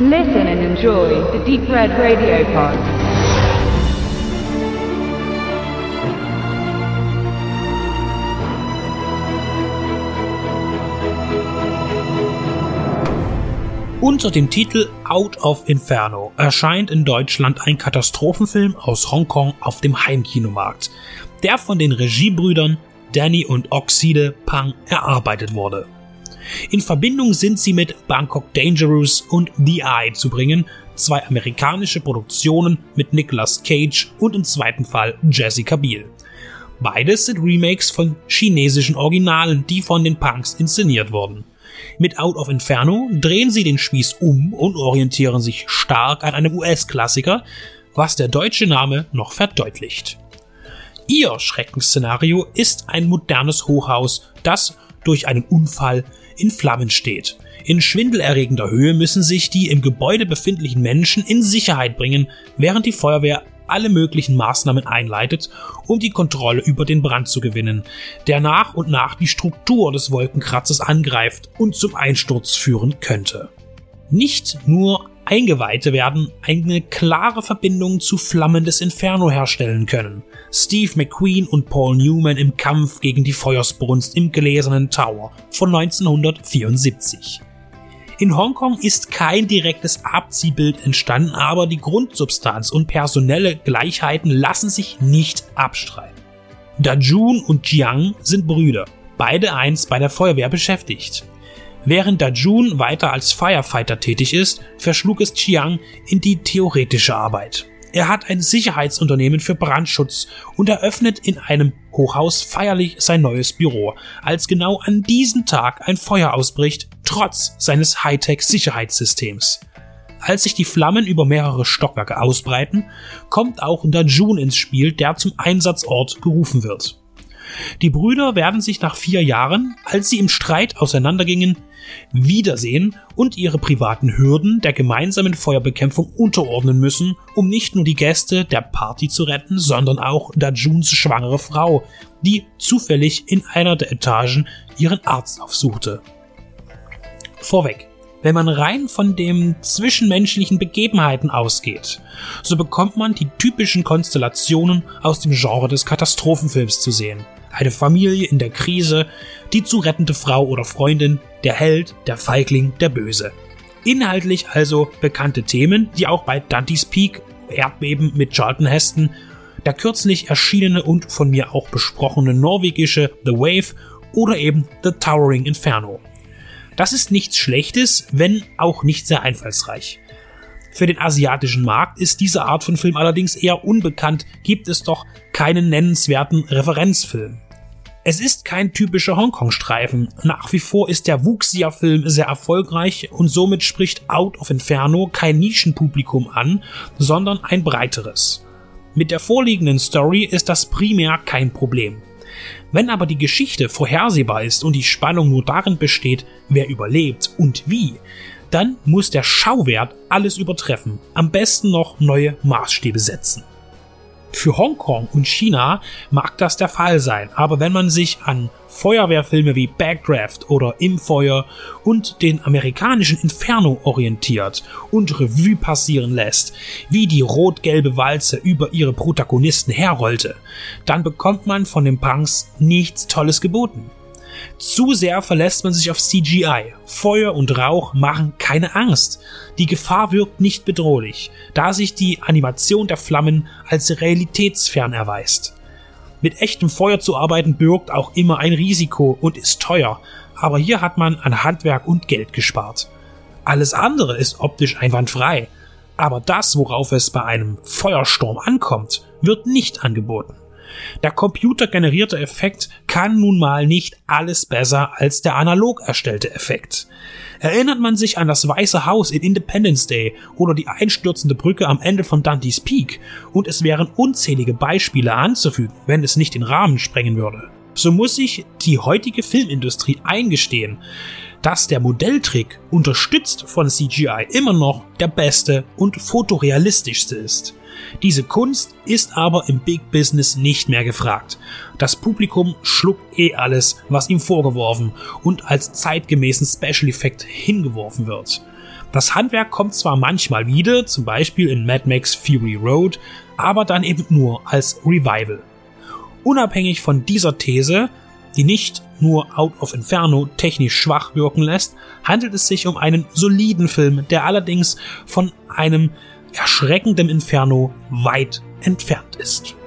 Listen and enjoy the Deep Red Radio Pod. Unter dem Titel Out of Inferno erscheint in Deutschland ein Katastrophenfilm aus Hongkong auf dem Heimkinomarkt, der von den Regiebrüdern Danny und Oxide Pang erarbeitet wurde. In Verbindung sind sie mit Bangkok Dangerous und The Eye zu bringen, zwei amerikanische Produktionen mit Nicolas Cage und im zweiten Fall Jessica Biel. Beides sind Remakes von chinesischen Originalen, die von den Punks inszeniert wurden. Mit Out of Inferno drehen sie den Spieß um und orientieren sich stark an einem US-Klassiker, was der deutsche Name noch verdeutlicht. Ihr Schreckensszenario ist ein modernes Hochhaus, das durch einen Unfall in Flammen steht. In schwindelerregender Höhe müssen sich die im Gebäude befindlichen Menschen in Sicherheit bringen, während die Feuerwehr alle möglichen Maßnahmen einleitet, um die Kontrolle über den Brand zu gewinnen, der nach und nach die Struktur des Wolkenkratzers angreift und zum Einsturz führen könnte. Nicht nur Eingeweihte werden eine klare Verbindung zu Flammen des Inferno herstellen können. Steve McQueen und Paul Newman im Kampf gegen die Feuersbrunst im Gläsernen Tower von 1974. In Hongkong ist kein direktes Abziehbild entstanden, aber die Grundsubstanz und personelle Gleichheiten lassen sich nicht abstreiten. Dajun und Qiang sind Brüder, beide einst bei der Feuerwehr beschäftigt. Während Dajun weiter als Firefighter tätig ist, verschlug es Qiang in die theoretische Arbeit. Er hat ein Sicherheitsunternehmen für Brandschutz und eröffnet in einem Hochhaus feierlich sein neues Büro, als genau an diesem Tag ein Feuer ausbricht, trotz seines Hightech-Sicherheitssystems. Als sich die Flammen über mehrere Stockwerke ausbreiten, kommt auch Dajun ins Spiel, der zum Einsatzort gerufen wird. Die Brüder werden sich nach 4 Jahren, als sie im Streit auseinandergingen, wiedersehen und ihre privaten Hürden der gemeinsamen Feuerbekämpfung unterordnen müssen, um nicht nur die Gäste der Party zu retten, sondern auch Dajuns schwangere Frau, die zufällig in einer der Etagen ihren Arzt aufsuchte. Vorweg, wenn man rein von den zwischenmenschlichen Begebenheiten ausgeht, so bekommt man die typischen Konstellationen aus dem Genre des Katastrophenfilms zu sehen. Eine Familie in der Krise, die zu rettende Frau oder Freundin, der Held, der Feigling, der Böse. Inhaltlich also bekannte Themen, die auch bei Dante's Peak, Erdbeben mit Charlton Heston, der kürzlich erschienene und von mir auch besprochene norwegische The Wave oder eben The Towering Inferno. Das ist nichts Schlechtes, wenn auch nicht sehr einfallsreich. Für den asiatischen Markt ist diese Art von Film allerdings eher unbekannt, gibt es doch keinen nennenswerten Referenzfilm. Es ist kein typischer Hongkong-Streifen. Nach wie vor ist der Wuxia-Film sehr erfolgreich und somit spricht Out of Inferno kein Nischenpublikum an, sondern ein breiteres. Mit der vorliegenden Story ist das primär kein Problem. Wenn aber die Geschichte vorhersehbar ist und die Spannung nur darin besteht, wer überlebt und wie, dann muss der Schauwert alles übertreffen, am besten noch neue Maßstäbe setzen. Für Hongkong und China mag das der Fall sein, aber wenn man sich an Feuerwehrfilme wie Backdraft oder Im Feuer und den amerikanischen Inferno orientiert und Revue passieren lässt, wie die rot-gelbe Walze über ihre Protagonisten herrollte, dann bekommt man von den Punks nichts Tolles geboten. Zu sehr verlässt man sich auf CGI. Feuer und Rauch machen keine Angst. Die Gefahr wirkt nicht bedrohlich, da sich die Animation der Flammen als realitätsfern erweist. Mit echtem Feuer zu arbeiten birgt auch immer ein Risiko und ist teuer, aber hier hat man an Handwerk und Geld gespart. Alles andere ist optisch einwandfrei, aber das, worauf es bei einem Feuersturm ankommt, wird nicht angeboten. Der computergenerierte Effekt kann nun mal nicht alles besser als der analog erstellte Effekt. Erinnert man sich an das Weiße Haus in Independence Day oder die einstürzende Brücke am Ende von Dante's Peak, und es wären unzählige Beispiele anzufügen, wenn es nicht den Rahmen sprengen würde, so muss sich die heutige Filmindustrie eingestehen, dass der Modelltrick, unterstützt von CGI, immer noch der beste und fotorealistischste ist. Diese Kunst ist aber im Big Business nicht mehr gefragt. Das Publikum schluckt alles, was ihm vorgeworfen und als zeitgemäßen Special-Effekt hingeworfen wird. Das Handwerk kommt zwar manchmal wieder, zum Beispiel in Mad Max Fury Road, aber dann eben nur als Revival. Unabhängig von dieser These, die nicht nur Out of Inferno technisch schwach wirken lässt, handelt es sich um einen soliden Film, der allerdings von einem erschreckenden Inferno weit entfernt ist.